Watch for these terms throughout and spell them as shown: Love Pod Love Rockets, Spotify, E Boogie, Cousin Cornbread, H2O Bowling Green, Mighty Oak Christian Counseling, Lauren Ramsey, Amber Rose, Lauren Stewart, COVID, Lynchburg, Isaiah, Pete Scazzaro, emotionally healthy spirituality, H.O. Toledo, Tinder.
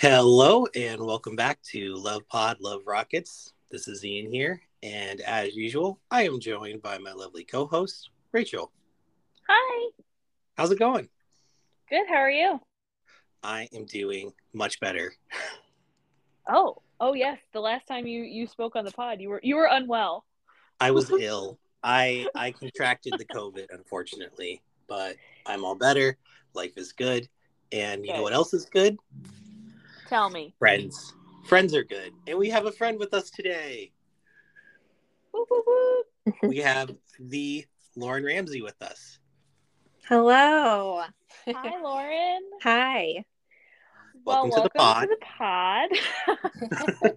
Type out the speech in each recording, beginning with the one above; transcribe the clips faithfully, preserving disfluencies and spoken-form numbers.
Hello and welcome back to Love Pod Love Rockets. This is Ian here, and as usual, I am joined by my lovely co-host, Rachel. Hi. How's it going? Good. How are you? I am doing much better. Oh, oh yes. The last time you you spoke on the pod, you were you were unwell. I was ill. I I contracted the COVID, unfortunately, but I'm all better. Life is good, and you good. Know what else is good? Tell me. Friends. Friends are good. And we have a friend with us today. Whoop, whoop, whoop. We have the Lauren Ramsey with us. Hello. Hi, Lauren. Hi. Welcome, well, welcome to the pod. To the pod.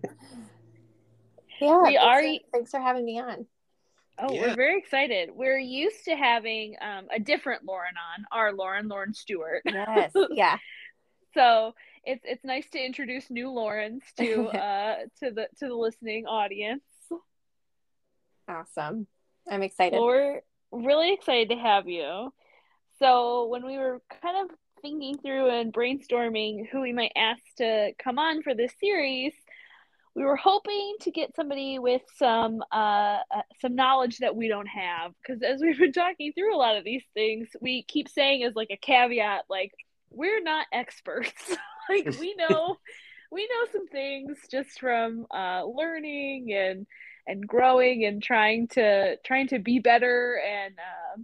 Yeah. We are... Thanks for having me on. Oh, yeah. We're very excited. We're used to having um, a different Lauren on, our Lauren, Lauren Stewart. Yes. Yeah. So... It's it's nice to introduce new Laurens to uh to the to the listening audience. Awesome. I'm excited. Well, we're really excited to have you. So when we were kind of thinking through and brainstorming who we might ask to come on for this series, we were hoping to get somebody with some uh, uh some knowledge that we don't have, because as we've been talking through a lot of these things, we keep saying as like a caveat, like, we're not experts. Like, we know, we know some things just from uh, learning and and growing and trying to trying to be better and uh,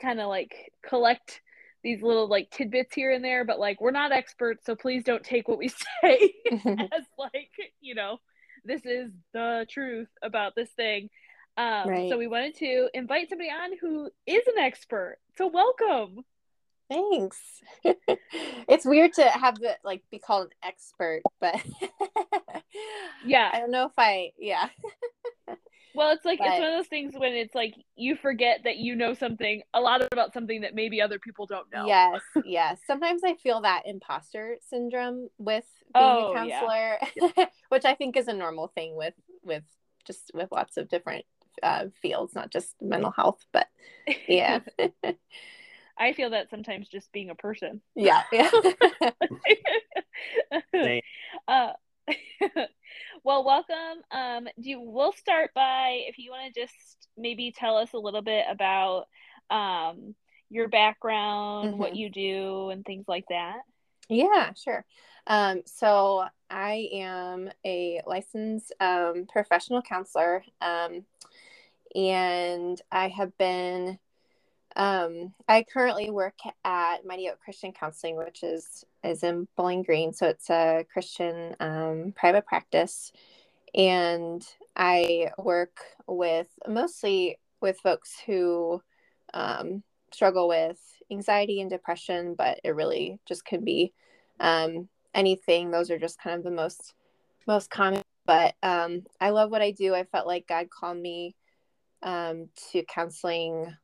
kind of like collect these little like tidbits here and there. But like, we're not experts, so please don't take what we say as like, you know, this is the truth about this thing. Um, right. So we wanted to invite somebody on who is an expert. So welcome. Thanks. It's weird to have the like be called an expert, but yeah, I don't know if I yeah. Well, it's like but... it's one of those things when it's like you forget that you know something a lot about something that maybe other people don't know. Yes, yes. Sometimes I feel that imposter syndrome with being oh, a counselor, yeah. Which I think is a normal thing with with just with lots of different uh, fields, not just mental health, but yeah. I feel that sometimes just being a person. Yeah. Yeah. uh, well, welcome. Um, do you, we'll start by, if you want to just maybe tell us a little bit about um, your background, mm-hmm. what you do and things like that. Yeah, sure. Um, so I am a licensed um, professional counselor, um, and I have been Um, I currently work at Mighty Oak Christian Counseling, which is, is in Bowling Green. So it's a Christian, um, private practice, and I work with mostly with folks who, um, struggle with anxiety and depression, but it really just can be, um, anything. Those are just kind of the most, most common, but, um, I love what I do. I felt like God called me, um, to counseling,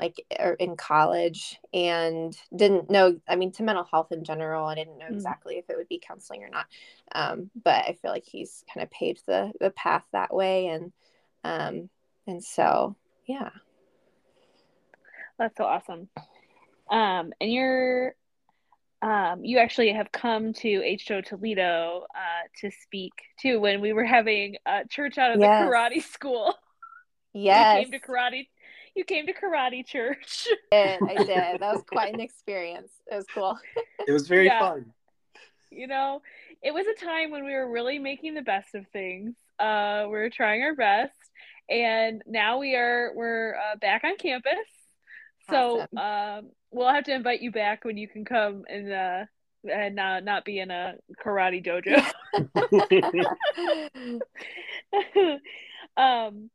like in college, and didn't know, I mean, to mental health in general, I didn't know exactly if it would be counseling or not. Um, but I feel like he's kind of paved the, the path that way. And, um, and so, yeah. That's so awesome. Um, and you're, um, you actually have come to H O Toledo, uh, to speak too, when we were having a church out of yes. the karate school. Yes. You came to karate You came to karate church. I did. I did. That was quite an experience. It was cool. It was very yeah. fun. You know, it was a time when we were really making the best of things. Uh, we were trying our best, and now we are we're uh, back on campus. Awesome. So um, we'll have to invite you back when you can come and uh, and uh, not be in a karate dojo. um.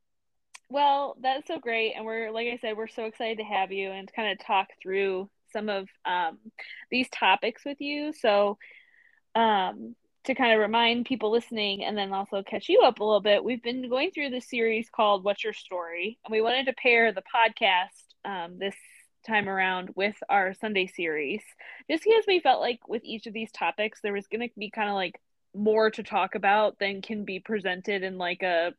Well, that's so great. And we're, like I said, we're so excited to have you and kind of talk through some of um, these topics with you. So um, to kind of remind people listening and then also catch you up a little bit, we've been going through this series called What's Your Story? And we wanted to pair the podcast um, this time around with our Sunday series, just because we felt like with each of these topics, there was going to be kind of like more to talk about than can be presented in like a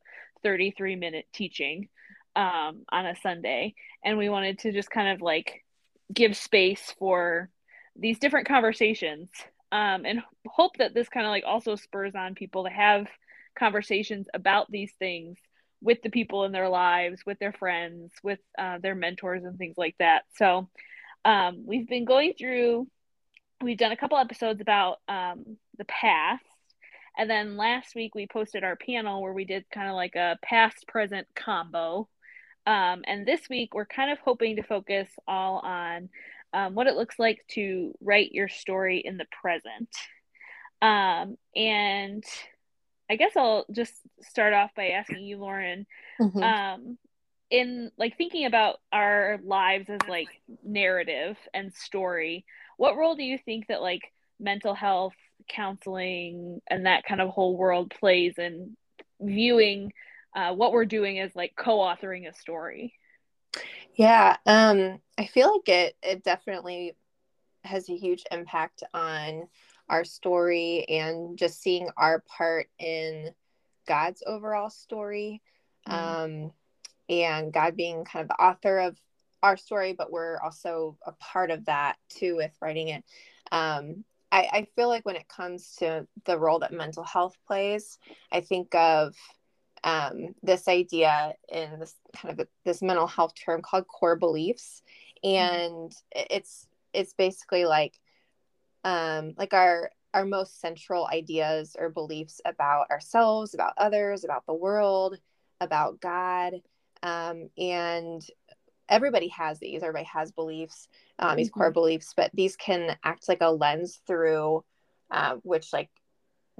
thirty-three minute teaching um, on a Sunday. And we wanted to just kind of like give space for these different conversations um, and hope that this kind of like also spurs on people to have conversations about these things with the people in their lives, with their friends, with uh, their mentors and things like that. So um, we've been going through, we've done a couple episodes about um, the past. And then last week we posted our panel where we did kind of like a past present combo. Um, and this week we're kind of hoping to focus all on um, what it looks like to write your story in the present. Um, and I guess I'll just start off by asking you, Lauren, mm-hmm. um, in like thinking about our lives as like narrative and story, what role do you think that like mental health, counseling, and that kind of whole world plays in viewing uh, what we're doing as like co-authoring a story? Yeah, um, I feel like it it definitely has a huge impact on our story and just seeing our part in God's overall story, mm-hmm. um, and God being kind of the author of our story, but we're also a part of that too with writing it. Um, I, I feel like when it comes to the role that mental health plays, I think of um, this idea in this kind of a, this mental health term called core beliefs. And mm-hmm. it's, it's basically like, um, like our, our most central ideas or beliefs about ourselves, about others, about the world, about God. Um, and everybody has these, everybody has beliefs, um, these mm-hmm. core beliefs, but these can act like a lens through, uh, which like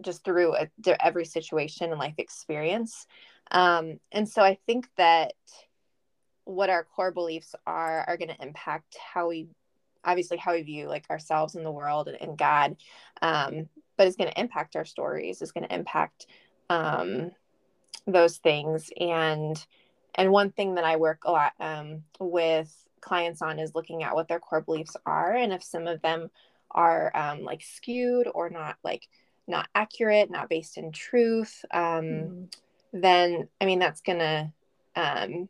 just through a, every situation and life experience. Um, and so I think that what our core beliefs are, are going to impact how we, obviously how we view like ourselves and the world and, and God, um, but it's going to impact our stories. It's going to impact um, those things. And, and one thing that I work a lot um, with clients on is looking at what their core beliefs are. And if some of them are um, like skewed or not, like not accurate, not based in truth, um, mm-hmm. then, I mean, that's going to um,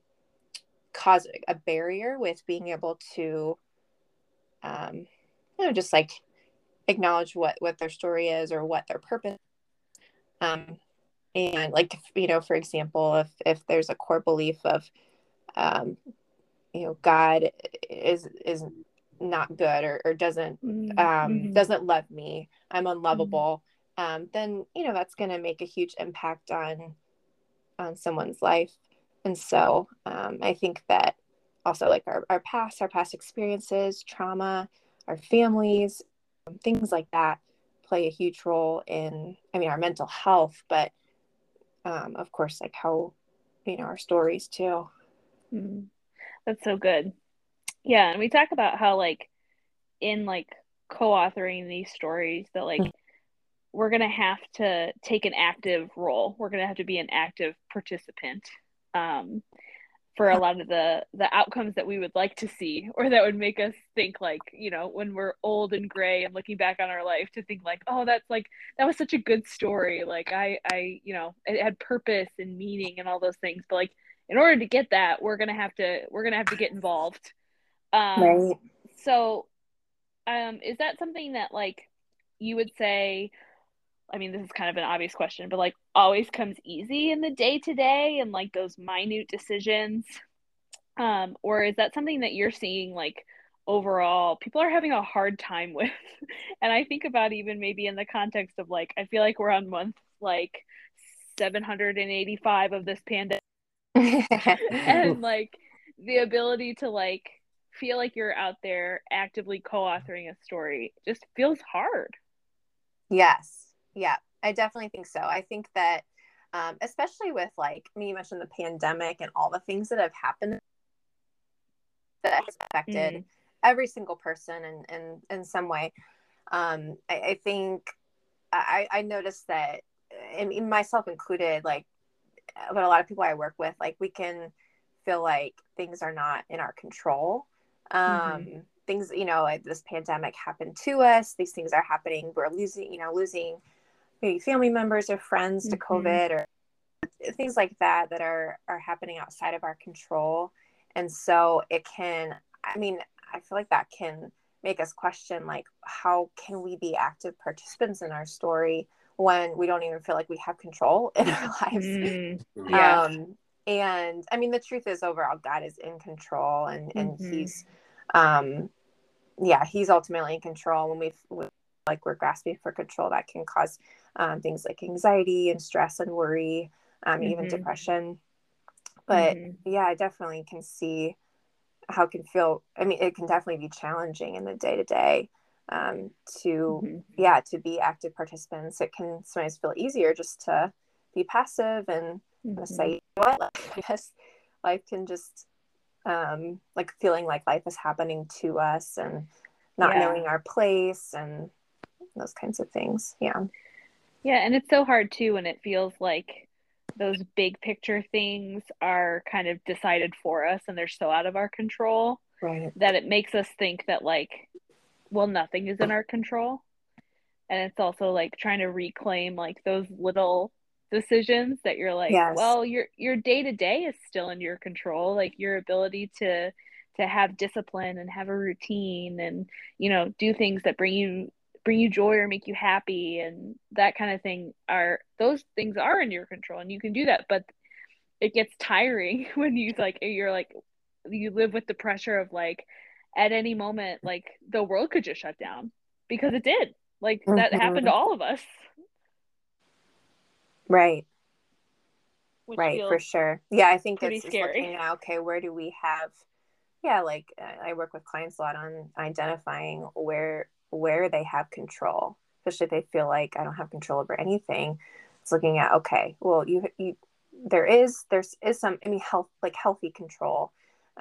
cause a barrier with being able to, um, you know, just like acknowledge what, what their story is or what their purpose is. Um, and like, you know, for example, if, if there's a core belief of, um, you know, God is, is not good or, or doesn't, um, mm-hmm. doesn't love me, I'm unlovable. Mm-hmm. Um, then, you know, that's going to make a huge impact on, on someone's life. And so, um, I think that also like our, our past, our past experiences, trauma, our families, things like that play a huge role in, I mean, our mental health, but, um, of course, like how, you know, our stories too. Mm-hmm. That's so good. Yeah. And we talk about how like in like co-authoring these stories that like, mm-hmm. we're going to have to take an active role. We're going to have to be an active participant, um, for a lot of the, the outcomes that we would like to see, or that would make us think like, you know, when we're old and gray and looking back on our life to think like, oh, that's like, that was such a good story. Like I, I, you know, it had purpose and meaning and all those things. But like, in order to get that, we're going to have to, we're going to have to get involved. Um, right. So um, is that something that like you would say, I mean, this is kind of an obvious question, but like always comes easy in the day to day and like those minute decisions. Um, or is that something that you're seeing like overall people are having a hard time with? And I think about even maybe in the context of like, I feel like we're on month like seven hundred eighty-five of this pandemic and like the ability to like feel like you're out there actively co-authoring a story just feels hard. Yes. Yeah, I definitely think so. I think that um, especially with like, I mean, you mentioned the pandemic and all the things that have happened that affected mm-hmm. every single person in, in, in some way. Um, I, I think I, I noticed that, and myself included, like, but a lot of people I work with, like, we can feel like things are not in our control. Um, mm-hmm. Things, you know, like this pandemic happened to us. These things are happening. We're losing, you know, losing maybe family members or friends mm-hmm. to COVID or things like that that are are happening outside of our control. And so it can, I mean, I feel like that can make us question, like, how can we be active participants in our story when we don't even feel like we have control in our lives? Mm, yeah. Um, and I mean, the truth is overall, God is in control and, and mm-hmm. he's, um, yeah, he's ultimately in control. When we feel like we're grasping for control, that can cause um, things like anxiety and stress and worry, um, mm-hmm. even depression. But mm-hmm. yeah, I definitely can see how it can feel, I mean, it can definitely be challenging in the day to day um, to, mm-hmm. yeah, to be active participants. It can sometimes feel easier just to be passive and mm-hmm. say, what? Like, yes, life can just, um, like feeling like life is happening to us and not yeah. knowing our place and those kinds of things. Yeah. Yeah. And it's so hard too, when it feels like those big picture things are kind of decided for us and they're so out of our control right. that it makes us think that, like, well, nothing is in our control. And it's also like trying to reclaim like those little decisions that you're like, yes. well, your, your day to day is still in your control. Like your ability to, to have discipline and have a routine and, you know, do things that bring you, bring you joy or make you happy and that kind of thing, are those things are in your control and you can do that. But it gets tiring when you like you're like you live with the pressure of like at any moment like the world could just shut down, because it did, like that mm-hmm. happened to all of us, right? Which right for sure. Yeah, I think it's, it's looking at, okay, where do we have yeah like I work with clients a lot on identifying where where they have control, especially if they feel like I don't have control over anything. It's looking at, okay, well, you, you, there is, there's is some, I mean, health, like healthy control,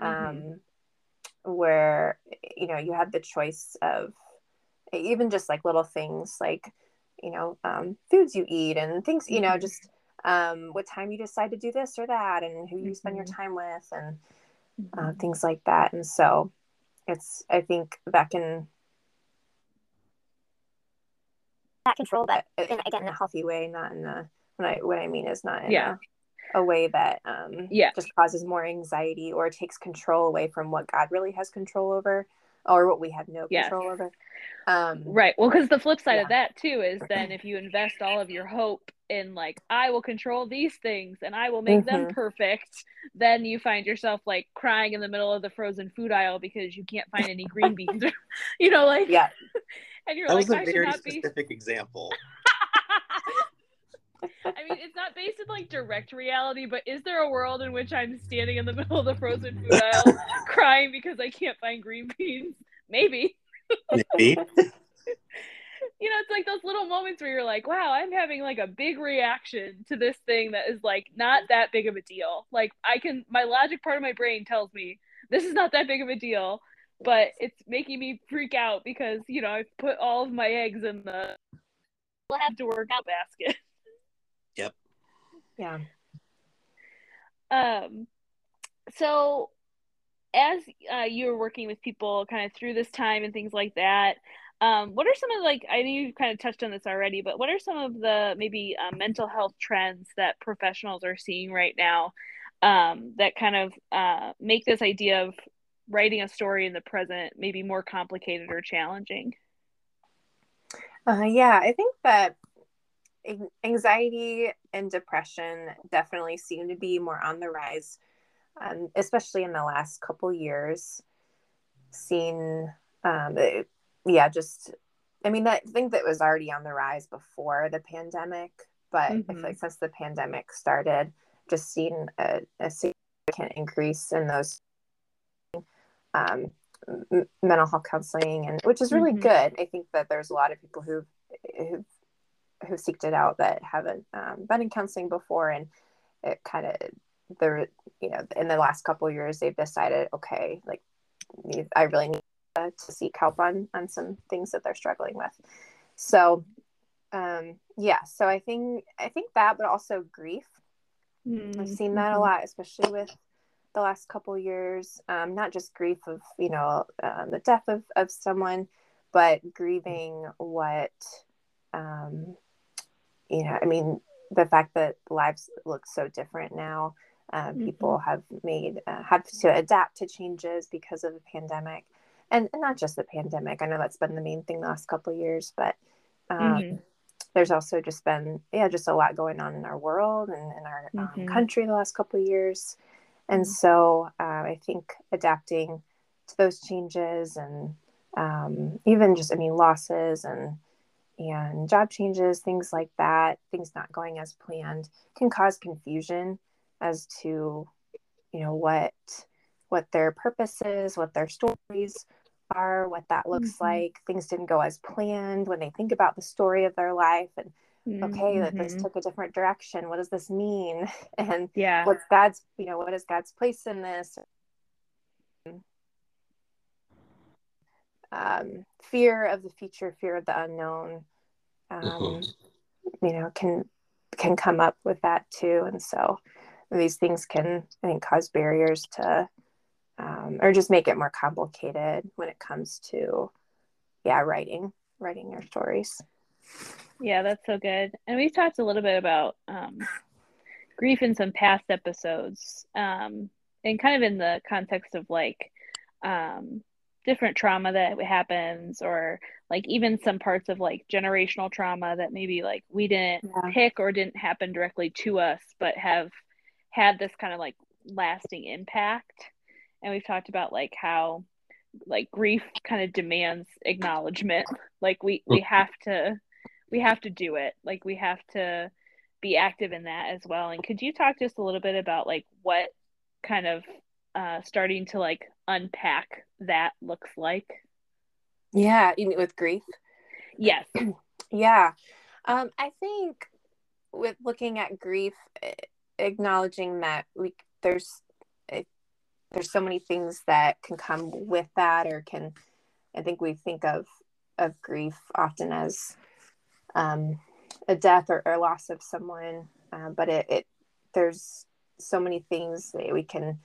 um, mm-hmm. where, you know, you have the choice of even just like little things like, you know, um, foods you eat and things, you know, just, um, what time you decide to do this or that and who you mm-hmm. spend your time with and, uh, mm-hmm. things like that. And so it's, I think that can, control that in, again in a healthy way, not in a what I, what I mean is not in yeah. a, a way that um yeah. just causes more anxiety or takes control away from what God really has control over or what we have no yes. control over. Um right well, because the flip side yeah. of that too is then if you invest all of your hope in like I will control these things and I will make mm-hmm. them perfect, then you find yourself like crying in the middle of the frozen food aisle because you can't find any green beans you know like yeah And you're that like, was a I very specific be... example. I mean, it's not based in like direct reality, but is there a world in which I'm standing in the middle of the frozen food aisle crying because I can't find green beans? Maybe. Maybe. You know, it's like those little moments where you're like, wow, I'm having like a big reaction to this thing that is like not that big of a deal. Like I can, my logic part of my brain tells me this is not that big of a deal. But it's making me freak out because, you know, I put all of my eggs in the we'll have to work out basket. Yep. Yeah. Um. So as uh, you're working with people kind of through this time and things like that, um, what are some of like, I know you've kind of touched on this already, but what are some of the maybe uh, mental health trends that professionals are seeing right now um, that kind of uh, make this idea of writing a story in the present maybe more complicated or challenging? Uh, yeah, I think that anxiety and depression definitely seem to be more on the rise, um, especially in the last couple years. Seen, um, it, yeah, just, I mean, that, I think that was already on the rise before the pandemic, but mm-hmm. I feel like since the pandemic started, just seen a, a significant increase in those um m- mental health counseling, and which is really mm-hmm. good. I think that there's a lot of people who've, who've who seeked it out that haven't um, been in counseling before. And it kind of, the you know, in the last couple of years, they've decided, okay, like I really need to seek help on, on some things that they're struggling with. So, um, yeah, so I think, I think that, but also grief. Mm-hmm. I've seen that a lot, especially with the last couple of years, um, not just grief of, you know, uh, the death of, of someone, but grieving what, um, you know, I mean, the fact that lives look so different now, uh, mm-hmm. people have made, uh, had to adapt to changes because of the pandemic, and, and not just the pandemic. I know that's been the main thing the last couple of years, but, um, mm-hmm. there's also just been, yeah, just a lot going on in our world and in our mm-hmm. um, country the last couple of years. And mm-hmm. so uh, I think adapting to those changes and um, even just, I mean, losses and, and job changes, things like that, things not going as planned can cause confusion as to, you know, what, what their purpose is, what their stories are, what that looks mm-hmm. like. Things didn't go as planned when they think about the story of their life and mm-hmm. okay, that this took a different direction. What does this mean? And yeah, what's God's, you know, what is God's place in this? Um, fear of the future, fear of the unknown, um, mm-hmm. you know, can, can come up with that too. And so these things can, I think, cause barriers to, Um, or just make it more complicated when it comes to, yeah, writing, writing your stories. Yeah, that's so good. And we've talked a little bit about um, grief in some past episodes um, and kind of in the context of like um, different trauma that happens, or like even some parts of like generational trauma that maybe like we didn't yeah. pick or didn't happen directly to us, but have had this kind of like lasting impact. And we've talked about like how like grief kind of demands acknowledgement. Like we, we have to, we have to do it. Like we have to be active in that as well. And could you talk just a little bit about like what kind of uh, starting to like unpack that looks like? Yeah. You mean with grief? Yes. yeah. Um, I think with looking at grief, acknowledging that we, there's, there's so many things that can come with that, or can, I think we think of, of grief often as um, a death or, or loss of someone. Uh, but it, it, there's so many things that we can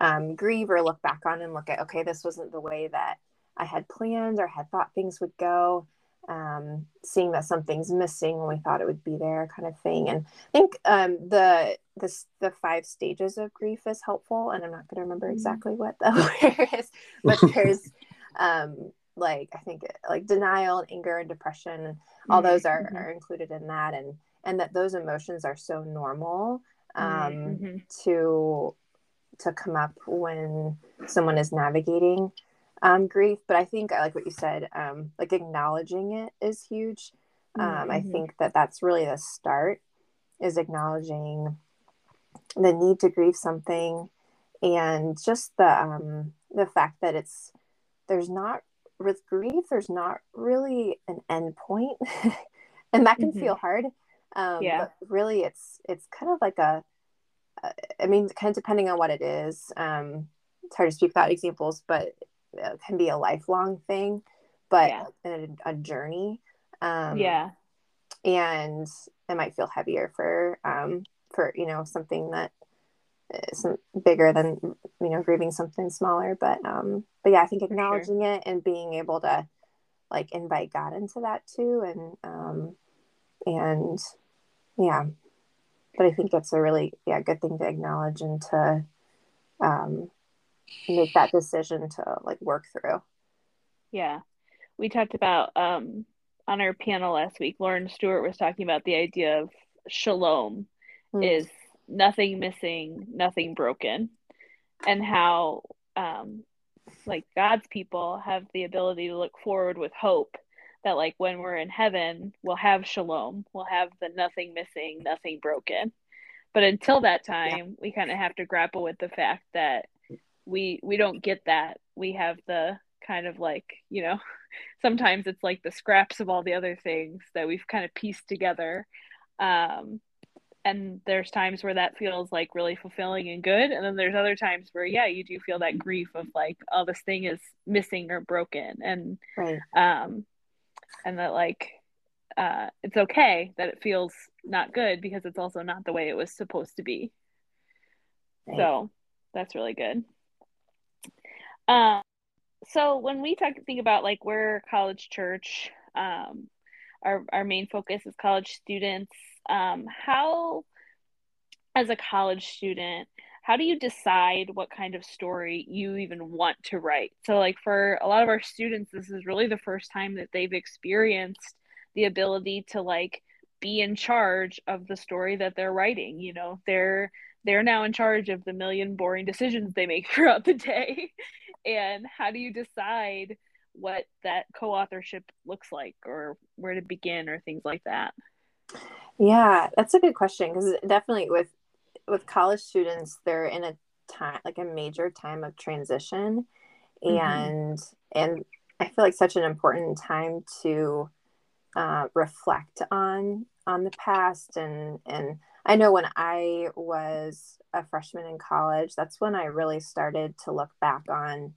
um, grieve or look back on and look at, okay, this wasn't the way that I had planned or had thought things would go. Um, seeing that something's missing when we thought it would be there, kind of thing. And I think um, the, the the five stages of grief is helpful. And I'm not going to remember exactly what the word is, but there's um, like, I think like denial, and anger, and depression, and all those are, mm-hmm. are included in that. And, and that those emotions are so normal um, mm-hmm. to, to come up when someone is navigating Um, grief. But I think I like what you said, um, like acknowledging it is huge. Um, mm-hmm. I think that that's really the start, is acknowledging the need to grieve something, and just the, um, the fact that it's, there's not, with grief, there's not really an end point and that can mm-hmm. feel hard. Um, yeah. But really it's, it's kind of like a, uh, I mean, kind of depending on what it is. Um, it's hard to speak without examples, but it can be a lifelong thing, but yeah. a, a journey. Um, yeah. And it might feel heavier for, um, for, you know, something that is bigger than, you know, grieving something smaller, but, um, but yeah, I think acknowledging sure. it and being able to like invite God into that too. And, um, and yeah, but I think that's a really, yeah, good thing to acknowledge and to, um, make that decision to like work through. Yeah. We talked about um on our panel last week, Lauren Stewart was talking about the idea of shalom mm. is nothing missing, nothing broken, and how um like God's people have the ability to look forward with hope that like when we're in heaven, we'll have shalom, we'll have the nothing missing, nothing broken. But until that time, yeah. we kind of have to grapple with the fact that we we don't get that. We have the kind of like, you know, sometimes it's like the scraps of all the other things that we've kind of pieced together. Um, and there's times where that feels like really fulfilling and good. And then there's other times where, yeah, you do feel that grief of like, oh, this thing is missing or broken. And, right. um, and that like, uh, it's okay that it feels not good because it's also not the way it was supposed to be. Right. So that's really good. Um, so when we talk, think about like we're college church, um, our, our main focus is college students. Um, how, as a college student, how do you decide what kind of story you even want to write? So like for a lot of our students, this is really the first time that they've experienced the ability to like be in charge of the story that they're writing. You know, they're, they're now in charge of the million boring decisions they make throughout the day. And how do you decide what that co-authorship looks like or where to begin or things like that? Yeah, that's a good question, because definitely with with college students, they're in a time, like a major time of transition. And mm-hmm. and I feel like such an important time to uh, reflect on on the past. And and I know when I was a freshman in college, that's when I really started to look back on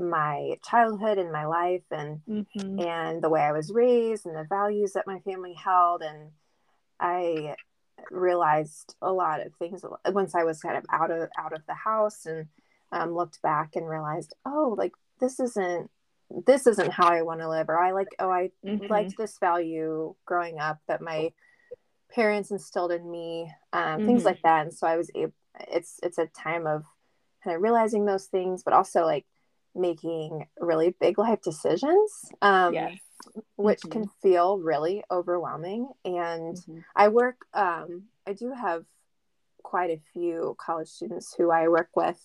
my childhood and my life and mm-hmm. and the way I was raised and the values that my family held. And I realized a lot of things once I was kind of out of out of the house and um, looked back and realized, oh, like this isn't this isn't how I want to live, or I like oh I mm-hmm. liked this value growing up that my parents instilled in me, um, mm-hmm. things like that. And so I was able, it's it's a time of kind of realizing those things, but also like making really big life decisions, um, yes. which mm-hmm. can feel really overwhelming. And mm-hmm. I work, um, I do have quite a few college students who I work with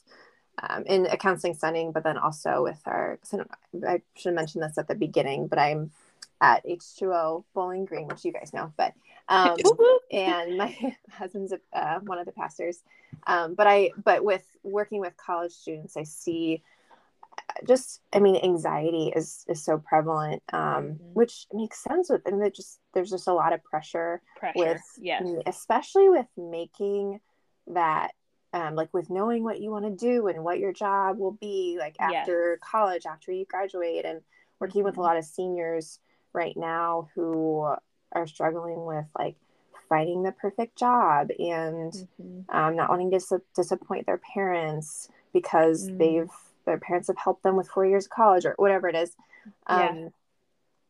um, in a counseling setting, but then also with our, I, I should mention this at the beginning, but I'm at H two O Bowling Green, which you guys know, but um, and my husband's a, uh, one of the pastors. Um, but I, but with working with college students, I see just, I mean, anxiety is, is so prevalent, um, mm-hmm. which makes sense with, and it just, there's just a lot of pressure, pressure. with, yes. especially with making that, um, like with knowing what you want to do and what your job will be like after yes. college, after you graduate, and working mm-hmm. with a lot of seniors right now who are struggling with like finding the perfect job and mm-hmm. um, not wanting to dis- disappoint their parents because mm-hmm. they've, their parents have helped them with four years of college or whatever it is. Um,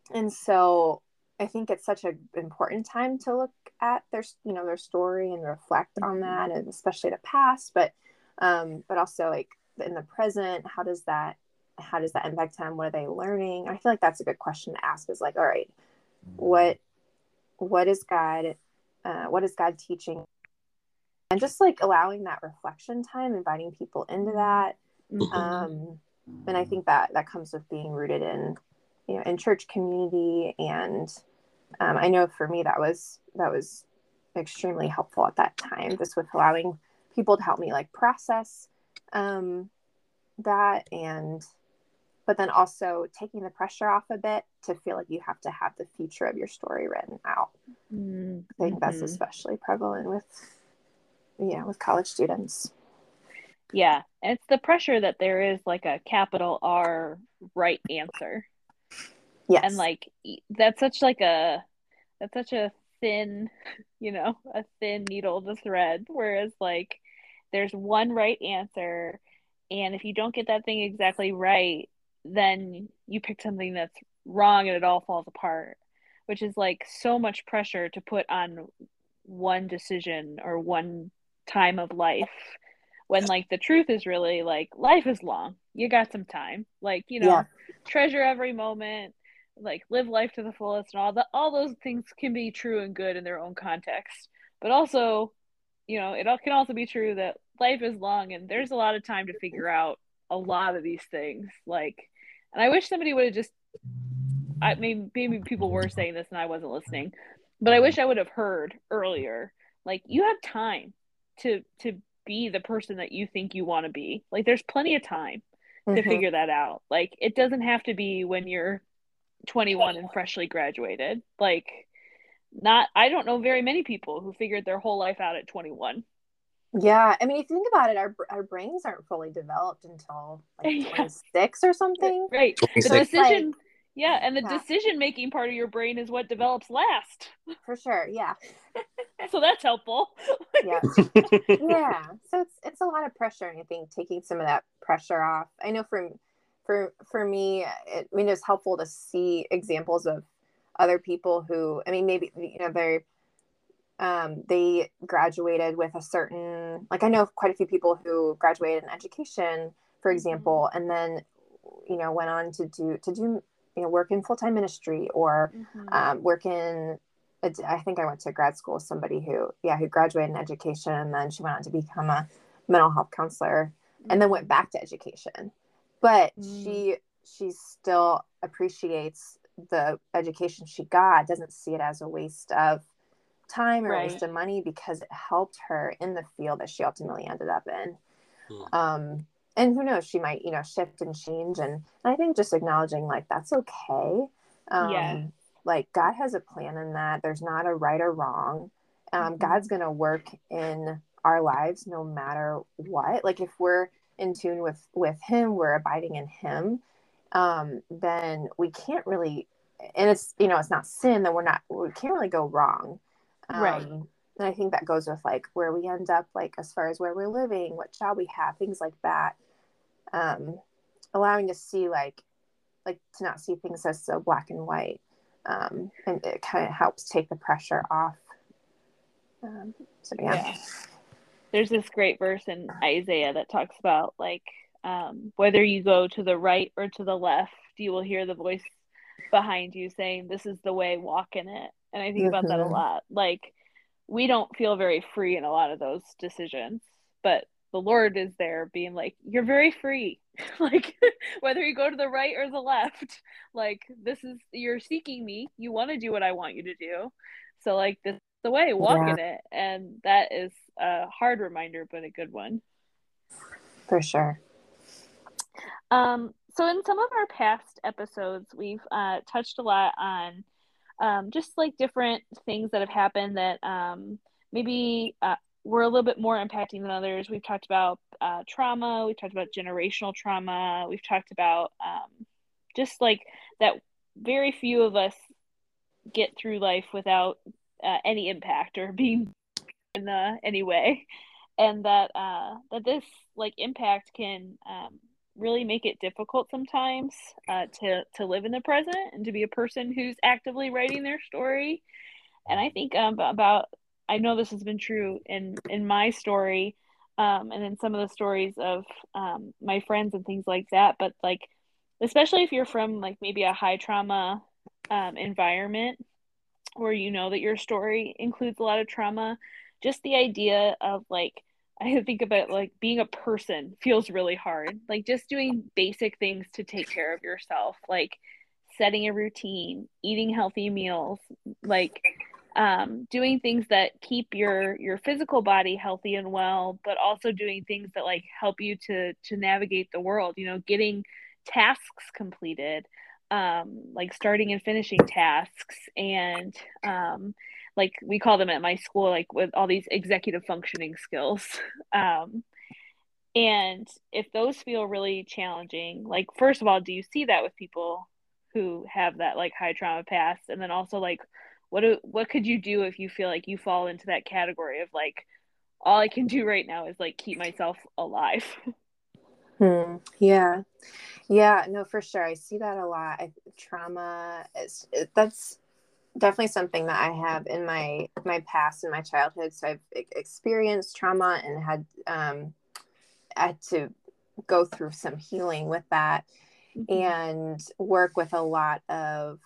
yeah. And so I think it's such an important time to look at their, you know, their story and reflect mm-hmm. on that, and especially the past, but, um, but also like in the present, how does that, how does that impact them? What are they learning? And I feel like that's a good question to ask is like, all right, what, what is God, uh, what is God teaching? And just like allowing that reflection time, inviting people into that. Um, and I think that that comes with being rooted in, you know, in church community. And, um, I know for me, that was, that was extremely helpful at that time, just with allowing people to help me like process, um, that, and, but then also taking the pressure off a bit to feel like you have to have the future of your story written out. Mm-hmm. I think that's especially prevalent with, yeah, with college students. Yeah, and it's the pressure that there is like a capital R right answer. Yes. And like that's such like a that's such a thin, you know, a thin needle to thread, whereas like there's one right answer, and if you don't get that thing exactly right, then you pick something that's wrong and it all falls apart, which is like so much pressure to put on one decision or one time of life. When like the truth is really like life is long, you got some time, like, you know, yeah. treasure every moment, like live life to the fullest, and all the all those things can be true and good in their own context. But also, you know, it all can also be true that life is long and there's a lot of time to figure out a lot of these things. Like, and I wish somebody would have just, I mean, maybe people were saying this and I wasn't listening, but I wish I would have heard earlier, like you have time to to. be the person that you think you want to be. Like there's plenty of time mm-hmm. to figure that out. Like, it doesn't have to be when you're twenty-one and freshly graduated. Like, not, I don't know very many people who figured their whole life out at twenty-one. Yeah. I mean, if you think about it, our our brains aren't fully developed until like twenty-six yeah. or something. Right. twenty-six The decision, like, yeah. And the yeah. decision-making part of your brain is what develops last. For sure. Yeah. So that's helpful. Yeah. Yeah. So it's, it's a lot of pressure. And I think taking some of that pressure off, I know for, for, for me, it, I mean, it's helpful to see examples of other people who, I mean, maybe, you know, they're, um, they graduated with a certain, like, I know quite a few people who graduated in education, for example, and then, you know, went on to do, to do, you know, work in full-time ministry or, mm-hmm. um, work in, a, I think I went to grad school with somebody who, yeah, who graduated in education, and then she went on to become a mental health counselor, mm-hmm. and then went back to education, but mm-hmm. she, she still appreciates the education she got, doesn't see it as a waste of time or right. waste of money, because it helped her in the field that she ultimately ended up in. Mm. Um, and who knows, she might, you know, shift and change. And, and I think just acknowledging, like, that's okay. Um, yeah. Like, God has a plan in that. There's not a right or wrong. Um, mm-hmm. God's going to work in our lives no matter what. Like, if we're in tune with, with him, we're abiding in him, um, then we can't really, and it's, you know, it's not sin, then we're not, we can't really go wrong. Um, right. And I think that goes with, like, where we end up, like, as far as where we're living, what job we have, things like that. Um, allowing to see, like, like to not see things as so black and white. Um, and it kind of helps take the pressure off. Um, so yeah. yeah. There's this great verse in Isaiah that talks about, like, um, whether you go to the right or to the left, you will hear the voice behind you saying, "This is the way, walk in it." And I think about mm-hmm. that a lot. Like, we don't feel very free in a lot of those decisions, but the Lord is there being like, you're very free. Like, whether you go to the right or the left, like, this is, you're seeking me. You want to do what I want you to do. So, like, this is the way, walk yeah. in it. And that is a hard reminder, but a good one. For sure. Um, so in some of our past episodes, we've uh, touched a lot on Um, just like different things that have happened that um, maybe uh, were a little bit more impacting than others. We've talked about uh, trauma. We've talked about generational trauma. We've talked about um, just like that very few of us get through life without uh, any impact or being in uh, any way. And that uh, that this like impact can um, really make it difficult sometimes uh, to to live in the present and to be a person who's actively writing their story. And I think um, about, I know this has been true in, in my story um, and in some of the stories of um, my friends and things like that. But like, especially if you're from like maybe a high trauma um, environment where you know that your story includes a lot of trauma, just the idea of like, I think about like being a person feels really hard. Like just doing basic things to take care of yourself, like setting a routine, eating healthy meals, like um, doing things that keep your, your physical body healthy and well, but also doing things that like help you to, to navigate the world, you know, getting tasks completed, um, like starting and finishing tasks. And, um, like we call them at my school, like with all these executive functioning skills. Um, and if those feel really challenging, like, first of all, do you see that with people who have that like high trauma past? And then also like, what, do, what could you do if you feel like you fall into that category of like, all I can do right now is like, keep myself alive. Hmm. Yeah. Yeah, no, for sure. I see that a lot. I, trauma is, it, that's, definitely something that I have in my, my past, in my childhood. So I've experienced trauma and had, um, had to go through some healing with that mm-hmm. and work with a lot of,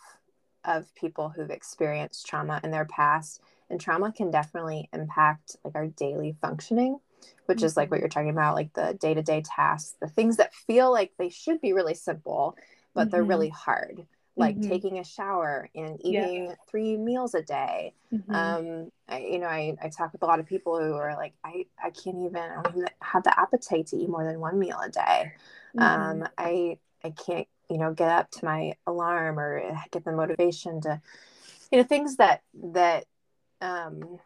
of people who've experienced trauma in their past. And trauma can definitely impact like our daily functioning, which mm-hmm. is like what you're talking about, like the day-to-day tasks, the things that feel like they should be really simple, but mm-hmm. they're really hard. like mm-hmm. taking a shower and eating yeah. three meals a day. Mm-hmm. Um, I, you know, I, I talk with a lot of people who are like, I, I can't even, I don't even have the appetite to eat more than one meal a day. Mm-hmm. Um, I, I can't, you know, get up to my alarm or get the motivation to, you know, things that, that, um,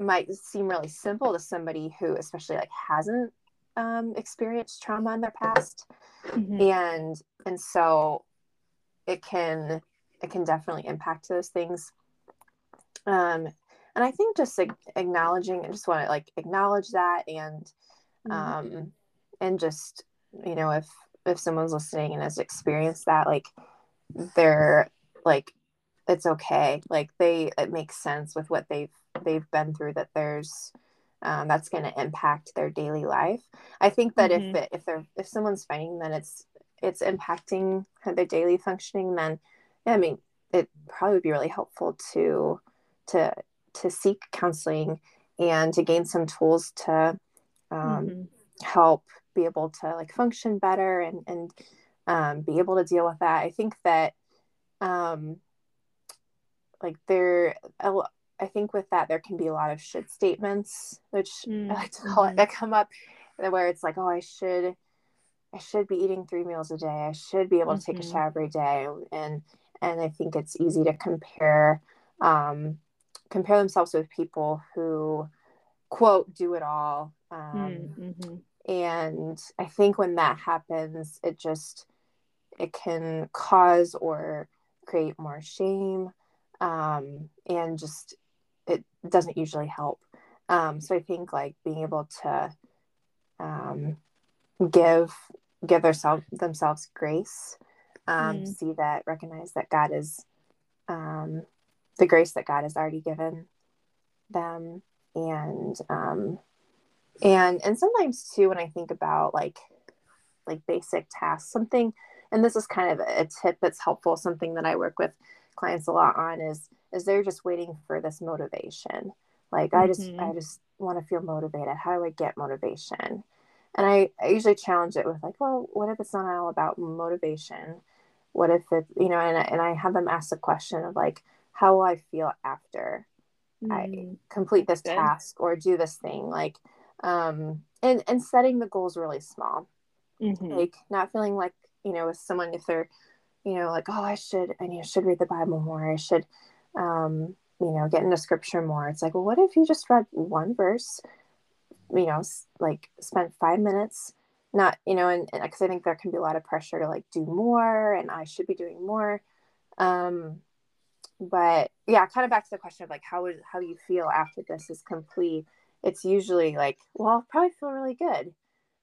might seem really simple to somebody who especially like hasn't, um, experienced trauma in their past. Mm-hmm. And, and so it can, it can definitely impact those things. Um, and I think just ag- acknowledging, I just want to like acknowledge that and, um, mm-hmm. and just, you know, if, if someone's listening and has experienced that, like they're like, it's okay. Like they, it makes sense with what they've, they've been through, that there's, um, that's going to impact their daily life. I think that mm-hmm. if, it, if they're, if someone's finding that it's, it's impacting their daily functioning, then, I mean, it probably would be really helpful to, to, to seek counseling and to gain some tools to, um, mm-hmm. help be able to like function better and, and, um, be able to deal with that. I think that, um, like there, I think with that, there can be a lot of should statements, which mm-hmm. I like to call it, that come up where it's like, oh, I should, I should be eating three meals a day. I should be able to take mm-hmm. a shower every day. And, and I think it's easy to compare, um, compare themselves with people who quote, do it all. Um, mm-hmm. and I think when that happens, it just, it can cause or create more shame. Um, and just, it doesn't usually help. Um, so I think like being able to, um, give give themselves themselves grace, um mm. see that, recognize that God is um the grace that God has already given them. And um and and sometimes too, when I think about like like basic tasks, something, and this is kind of a tip that's helpful, something that I work with clients a lot on is is they're just waiting for this motivation, like mm-hmm. I just I just want to feel motivated. How do I get motivation? And I, I usually challenge it with like, well, what if it's not all about motivation? What if it, you know, and I, and I have them ask the question of like, how will I feel after mm, I complete this good. task or do this thing? Like, um, and, and setting the goals really small, mm-hmm. like not feeling like, you know, with someone, if they're, you know, like, oh, I should, I need, I should read the Bible more. I should, um, you know, get into scripture more. It's like, well, what if you just read one verse, you know, like spent five minutes, not, you know, and, and cause I think there can be a lot of pressure to like do more and I should be doing more. Um, but yeah, kind of back to the question of like, how would, how you feel after this is complete. It's usually like, well, I'll probably feel really good.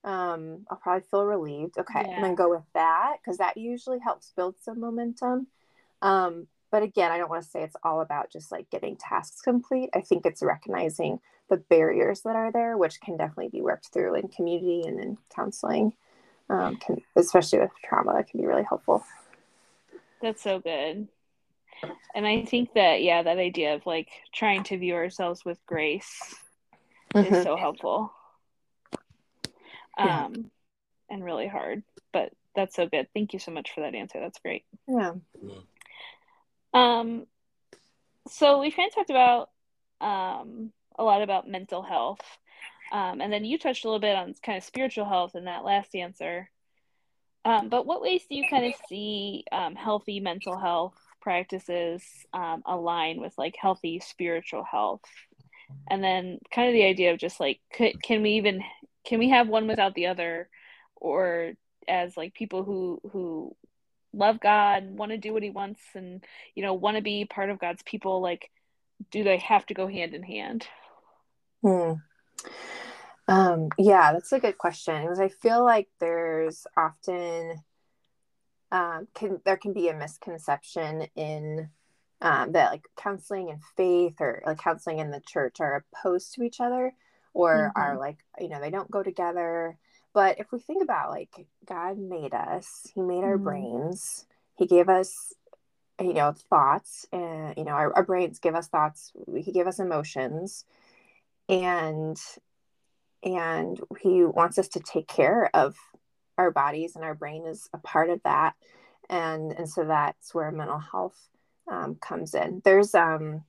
Um, I'll probably feel relieved. Okay. Yeah. And then go with that. Cause that usually helps build some momentum. Um, but again, I don't want to say it's all about just like getting tasks complete. I think it's recognizing the barriers that are there, which can definitely be worked through in community and in counseling, um, can, especially with trauma, that can be really helpful. That's so good. And I think that, yeah, that idea of like trying to view ourselves with grace mm-hmm. is so helpful, um, yeah. and really hard, but that's so good. Thank you so much for that answer. That's great. Yeah. yeah. Um, so we kind of talked about, um, a lot about mental health. Um, and then you touched a little bit on kind of spiritual health in that last answer. Um, but what ways do you kind of see, um, healthy mental health practices, um, align with like healthy spiritual health? And then kind of the idea of just like, could, can we even, can we have one without the other? Or as like people who, who, love God, want to do what he wants, and, you know, want to be part of God's people, like, do they have to go hand in hand? Hmm. Um, yeah, that's a good question. Because I feel like there's often, um, can, there can be a misconception in um, that like counseling and faith or like counseling in the church are opposed to each other or mm-hmm. are like, you know, they don't go together. But if we think about like God made us, he made our mm. brains, he gave us, you know, thoughts, and, you know, our, our brains give us thoughts. He gave us emotions, and, and he wants us to take care of our bodies, and our brain is a part of that. And, and so that's where mental health um, comes in. There's, um,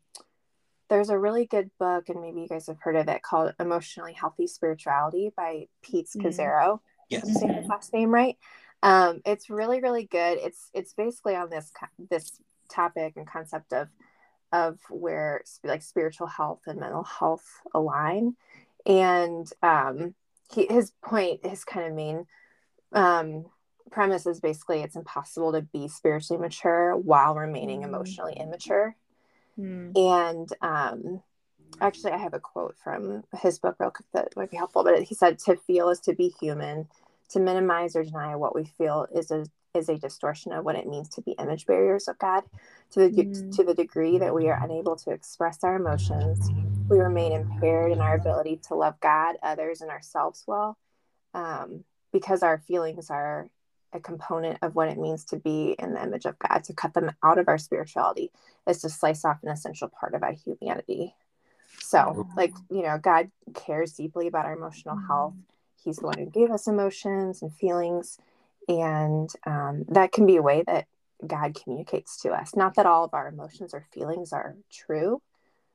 there's a really good book, and maybe you guys have heard of it, called Emotionally Healthy Spirituality by Pete Scazzaro. Yes. I'm saying his last name right. Um, it's really, really good. It's, it's basically on this, this topic and concept of, of where like spiritual health and mental health align. And um, he, his point, his kind of main um, premise is basically it's impossible to be spiritually mature while remaining emotionally immature. Mm. And um, actually, I have a quote from his book real quick that might be helpful. But he said, "To feel is to be human. To minimize or deny what we feel is a is a distortion of what it means to be image bearers of God. To the mm. to the degree that we are unable to express our emotions, we remain impaired in our ability to love God, others, and ourselves well, um, because our feelings are a component of what it means to be in the image of God. To cut them out of our spirituality is to slice off an essential part of our humanity." So, like, you know, God cares deeply about our emotional health. He's the one who gave us emotions and feelings. And um, that can be a way that God communicates to us. Not that all of our emotions or feelings are true.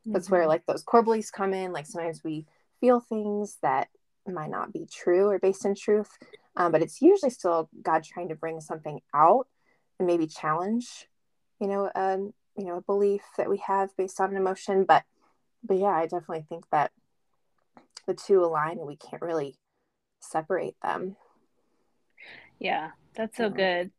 That's mm-hmm. where like those core beliefs come in. Like sometimes we feel things that might not be true or based in truth, um, but it's usually still God trying to bring something out and maybe challenge, you know, um, you know, a belief that we have based on an emotion. But, but yeah, I definitely think that the two align and we can't really separate them. Yeah, that's so good.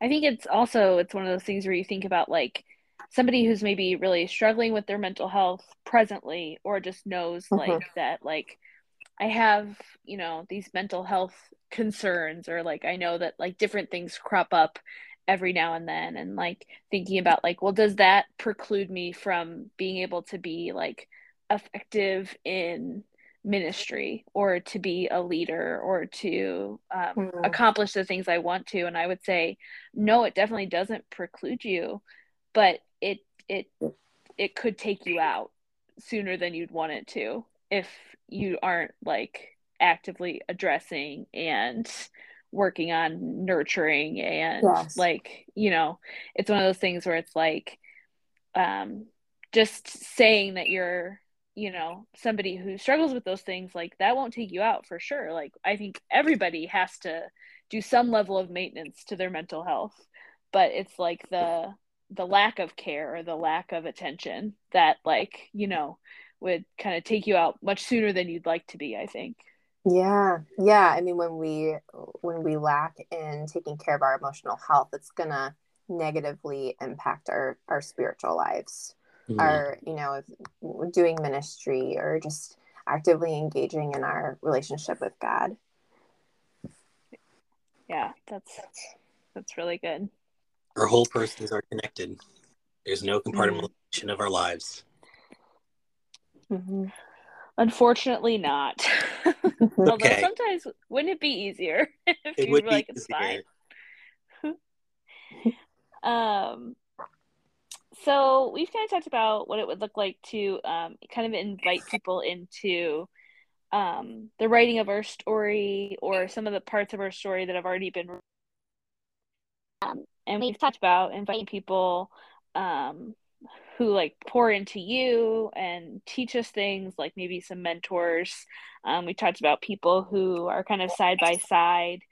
I think it's also, it's one of those things where you think about like somebody who's maybe really struggling with their mental health presently, or just knows uh-huh. like that, like I have, you know, these mental health concerns, or like, I know that like different things crop up every now and then. And like thinking about like, well, does that preclude me from being able to be like effective in ministry, or to be a leader, or to um, mm. accomplish the things I want to? And I would say, no, it definitely doesn't preclude you, but it it it could take you out sooner than you'd want it to if you aren't like actively addressing and working on nurturing. And yes. like, you know, it's one of those things where it's like um, just saying that you're, you know, somebody who struggles with those things, like that won't take you out for sure. Like, I think everybody has to do some level of maintenance to their mental health, but it's like the, the lack of care or the lack of attention that like, you know, would kind of take you out much sooner than you'd like to be, I think. Yeah. Yeah. I mean, when we, when we lack in taking care of our emotional health, it's going to negatively impact our, our spiritual lives. Are, you know, doing ministry or just actively engaging in our relationship with God. Yeah, that's that's really good. Our whole persons are connected. There's no compartmentalization mm-hmm. of our lives. Mm-hmm. Unfortunately not. Okay. Although sometimes wouldn't it be easier if you were like, it's fine. um So we've kind of talked about what it would look like to um, kind of invite people into um, the writing of our story, or some of the parts of our story that have already been written. Um, and we've talked about inviting people um, who like pour into you and teach us things, like maybe some mentors. Um, we talked about people who are kind of side by side,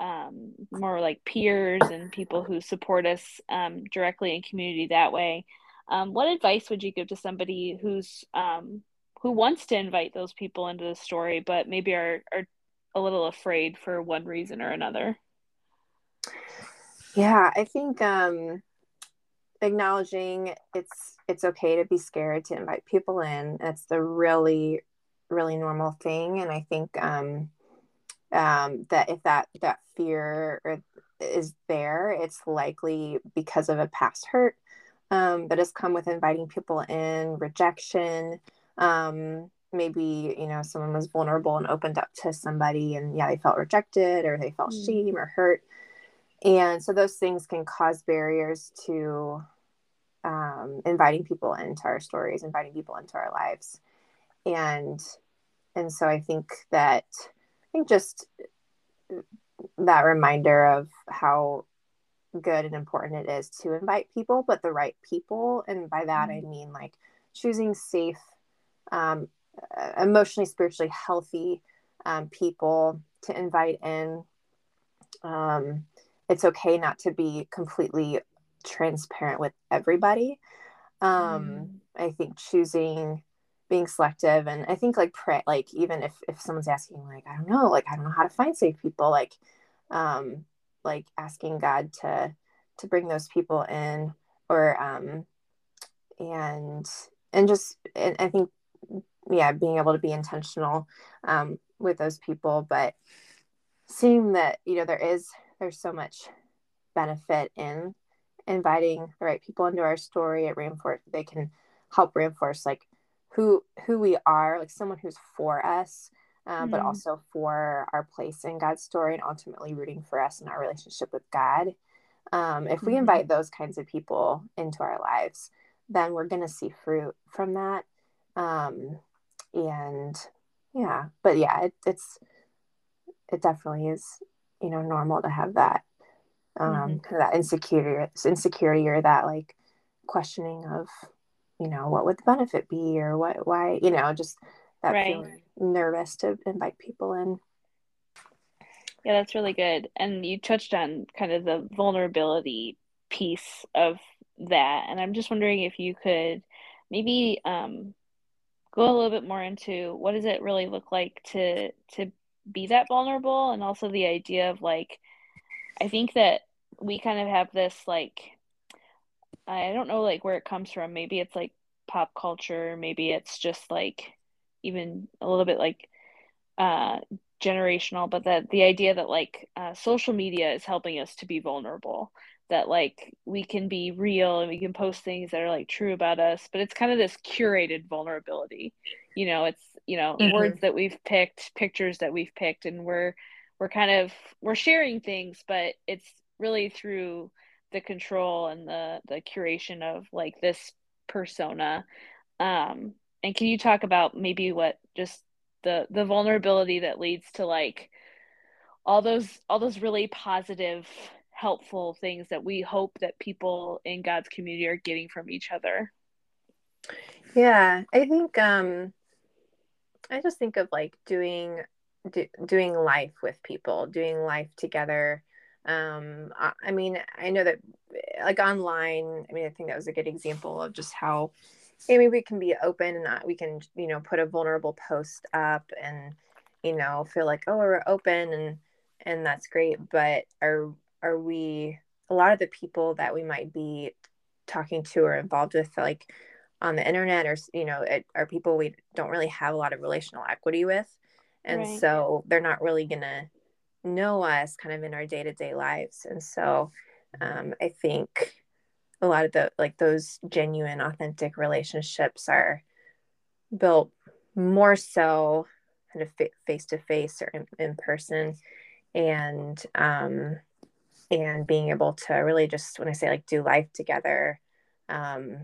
um more like peers, and people who support us um directly in community that way. Um what advice would you give to somebody who's um who wants to invite those people into the story, but maybe are are a little afraid for one reason or another? Yeah, I think um acknowledging it's it's okay to be scared to invite people in. That's the really really normal thing. And I think um Um, that if that, that fear is there, it's likely because of a past hurt um, that has come with inviting people in, rejection. Um, maybe, you know, someone was vulnerable and opened up to somebody, and yeah, they felt rejected, or they felt mm. shame or hurt. And so those things can cause barriers to um, inviting people into our stories, inviting people into our lives. And, and so I think that I think just that reminder of how good and important it is to invite people, but the right people. And by that, mm-hmm. I mean like choosing safe, um, emotionally, spiritually healthy um, people to invite in. Um, it's okay not to be completely transparent with everybody. Um, mm-hmm. I think choosing, being selective, and I think like pray, like even if, if someone's asking, like, I don't know, like, I don't know how to find safe people, like, um, like asking God to, to bring those people in, or, um, and, and just, and I think, yeah, being able to be intentional, um, with those people, but seeing that, you know, there is, there's so much benefit in inviting the right people into our story. It reinforces, they can help reinforce like who, who we are, like someone who's for us, um, mm. but also for our place in God's story and ultimately rooting for us in our relationship with God. Um, if we mm. invite those kinds of people into our lives, then we're going to see fruit from that. Um, and yeah, but yeah, it, it's, it definitely is, you know, normal to have that, um, mm-hmm. kind of that insecurity, insecurity or that like questioning of, you know, what would the benefit be or what, why, you know, just that right. feeling nervous to invite people in. Yeah, that's really good. And you touched on kind of the vulnerability piece of that. And I'm just wondering if you could maybe, um, go a little bit more into what does it really look like to, to be that vulnerable, and also the idea of like, I think that we kind of have this like, I don't know like where it comes from. Maybe it's like pop culture, maybe it's just like even a little bit like uh generational, but that the idea that like uh, social media is helping us to be vulnerable, that like we can be real and we can post things that are like true about us, but it's kind of this curated vulnerability. You know, it's, you know, mm-hmm. words that we've picked, pictures that we've picked, and we're, we're kind of, we're sharing things, but it's really through the control and the, the curation of like this persona. Um, and can you talk about maybe what just the, the vulnerability that leads to like all those, all those really positive, helpful things that we hope that people in God's community are getting from each other? Yeah, I think, um, I just think of like doing, do, doing life with people, doing life together. Um, I, I mean, I know that like online, I mean, I think that was a good example of just how, I mean, we can be open and not, we can, you know, put a vulnerable post up and, you know, feel like, oh, we're open and, and that's great. But are, are we, a lot of the people that we might be talking to or involved with, like, on the internet, or, you know, it are people we don't really have a lot of relational equity with. And right. so they're not really going to know us kind of in our day-to-day lives. And so um, I think a lot of the, like those genuine, authentic relationships are built more so kind of face-to-face or in, in person, and, um, and being able to really just, when I say like do life together, um,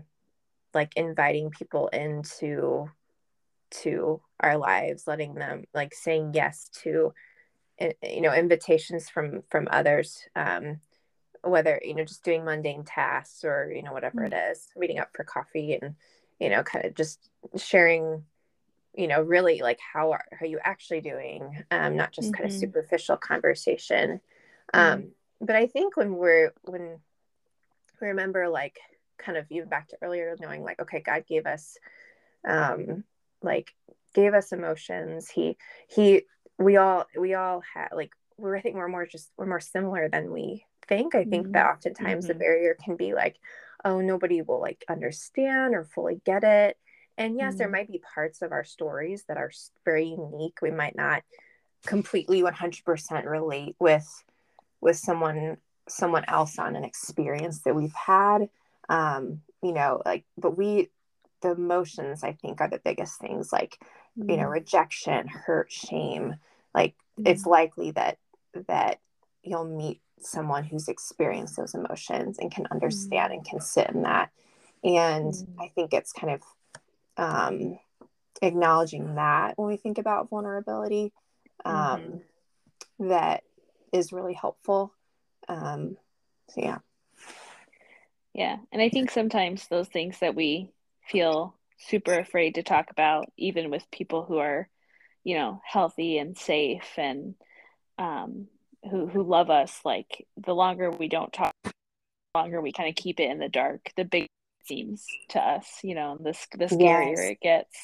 like inviting people into to our lives, letting them, like saying yes to, you know, invitations from from others, um, whether, you know, just doing mundane tasks or, you know, whatever it is, meeting up for coffee and, you know, kind of just sharing, you know, really like how are, how are you actually doing, um, not just mm-hmm. kind of superficial conversation. Um, mm-hmm. But I think when we're, when we remember like, kind of even back to earlier, knowing like, okay, God gave us, um, like gave us emotions. He, he, we all, we all had like, we're, I think we're more just, we're more similar than we think. I think mm-hmm. that oftentimes mm-hmm. the barrier can be like, oh, nobody will like understand or fully get it. And yes, mm-hmm. there might be parts of our stories that are very unique. We might not completely one hundred percent relate with, with someone, someone else on an experience that we've had. Um, you know, like, but we, the emotions, I think, are the biggest things, like, mm-hmm. you know, rejection, hurt, shame, like, mm-hmm. it's likely that, that you'll meet someone who's experienced those emotions and can understand mm-hmm. and can sit in that. And mm-hmm. I think it's kind of, um, acknowledging that when we think about vulnerability, um, mm-hmm. that is really helpful. Um, So, yeah. Yeah. And I think sometimes those things that we feel super afraid to talk about, even with people who are, you know, healthy and safe and um, who, who love us, like the longer we don't talk, the longer we kind of keep it in the dark, the big it seems to us, you know, the, the scarier yes. it gets.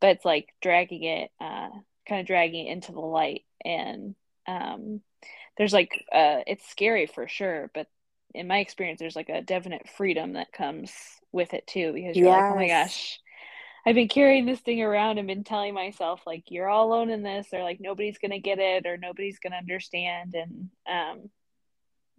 But it's like dragging it, uh, kind of dragging it into the light. And um, there's like, uh, it's scary for sure, but in my experience, there's like a definite freedom that comes with it too, because you're yes. like, oh my gosh, I've been carrying this thing around and been telling myself like, you're all alone in this, or like, nobody's going to get it, or nobody's going to understand. And um,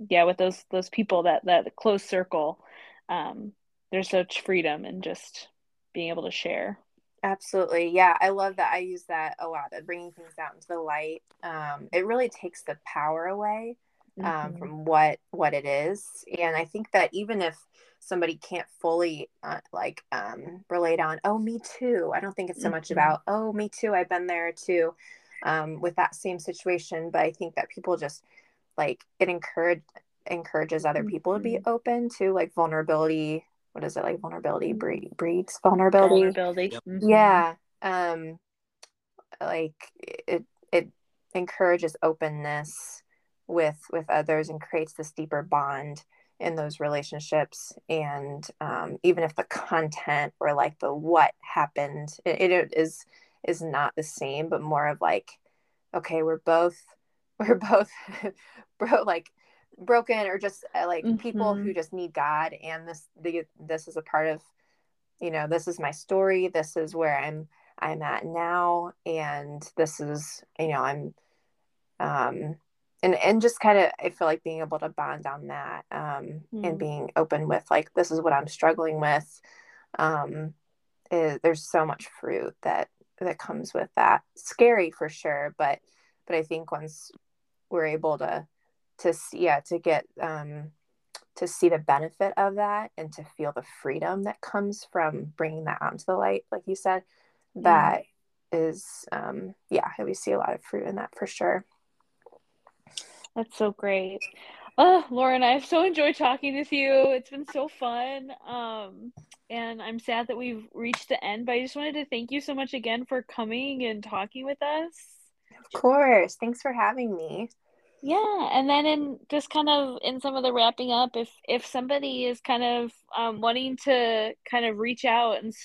yeah, with those, those people that, that close circle, um, there's such freedom in just being able to share. Absolutely. Yeah. I love that. I use that a lot, that bringing things out into the light. Um, it really takes the power away um, mm-hmm. from what, what it is. And I think that even if somebody can't fully uh, like um, relate on, oh, me too. I don't think it's so much mm-hmm. about, oh, me too. I've been there too um, with that same situation. But I think that people just like, it encourage encourages other mm-hmm. people to be open to like vulnerability. What is it like? Vulnerability breed, breeds vulnerability. Vulnerability. Mm-hmm. Yeah. Um, like it, it encourages openness with, with others and creates this deeper bond in those relationships. And, um, even if the content or like the, what happened, it, it is, is not the same, but more of like, okay, we're both, we're both bro, like broken or just uh, like mm-hmm. people who just need God. And this, the, this is a part of, you know, this is my story. This is where I'm, I'm at now. And this is, you know, I'm, um, and, and just kind of, I feel like being able to bond on that um, mm. and being open with like, this is what I'm struggling with. Um, is, there's so much fruit that, that comes with that. Scary for sure. But, but I think once we're able to, to see, yeah, to get, um, to see the benefit of that and to feel the freedom that comes from bringing that out into the light, like you said, that mm. is, um, yeah, we see a lot of fruit in that for sure. That's so great. Oh, Lauren, I've so enjoyed talking with you. It's been so fun. Um, and I'm sad that we've reached the end, but I just wanted to thank you so much again for coming and talking with us. Of course. Thanks for having me. Yeah. And then in just kind of in some of the wrapping up, if, if somebody is kind of um, wanting to kind of reach out and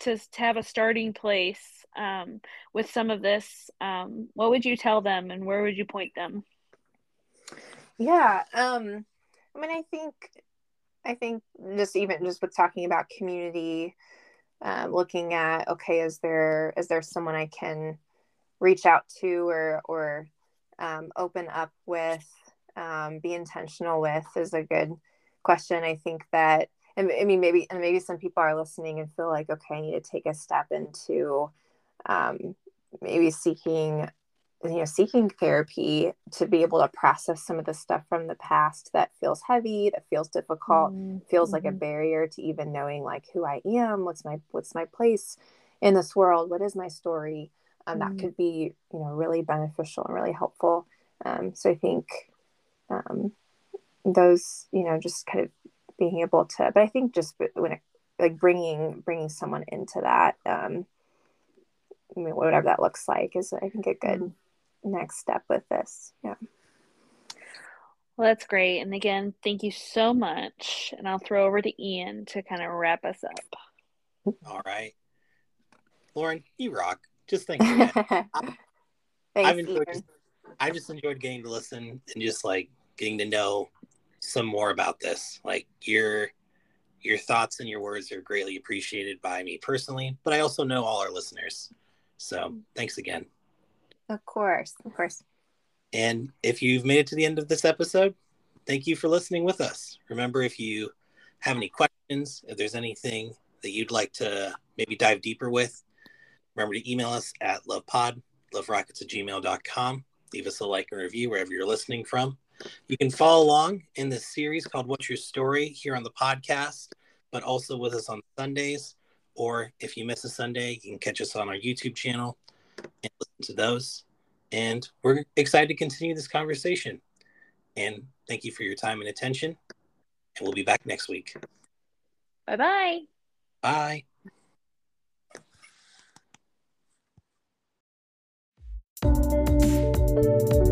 to, to have a starting place um, with some of this, um, what would you tell them and where would you point them? Yeah. Um, I mean, I think, I think just even just with talking about community, uh, looking at, okay, is there, is there someone I can reach out to or, or, um, open up with, um, be intentional with is a good question. I think that, and I mean, maybe, and maybe some people are listening and feel like, okay, I need to take a step into, um, maybe seeking you know, seeking therapy to be able to process some of the stuff from the past that feels heavy, that feels difficult, mm-hmm. feels like a barrier to even knowing like who I am, what's my, what's my place in this world? What is my story? Um, mm-hmm. That could be, you know, really beneficial and really helpful. Um, so I think um, those, you know, just kind of being able to, but I think just when it, like bringing, bringing someone into that, um, I mean, whatever that looks like is, I think, a good mm-hmm. next step with this. Yeah. Well, that's great. And again, thank you so much. And I'll throw over to Ian to kind of wrap us up. All right. Lauren, you rock. Just thank you. Thanks, I've enjoyed just, I've just enjoyed getting to listen and just like getting to know some more about this. Like your your thoughts and your words are greatly appreciated by me personally, but I also know all our listeners. So thanks again. Of course. Of course. And if you've made it to the end of this episode, thank you for listening with us. Remember, if you have any questions, if there's anything that you'd like to maybe dive deeper with, remember to email us at lovepodloverockets at gmail dot com. Leave us a like and review wherever you're listening from. You can follow along in this series called What's Your Story here on the podcast, but also with us on Sundays. Or if you miss a Sunday, you can catch us on our YouTube channel and listen to those. And we're excited to continue this conversation. And Thank you for your time and attention, and we'll be back next week. Bye-bye. Bye. Bye.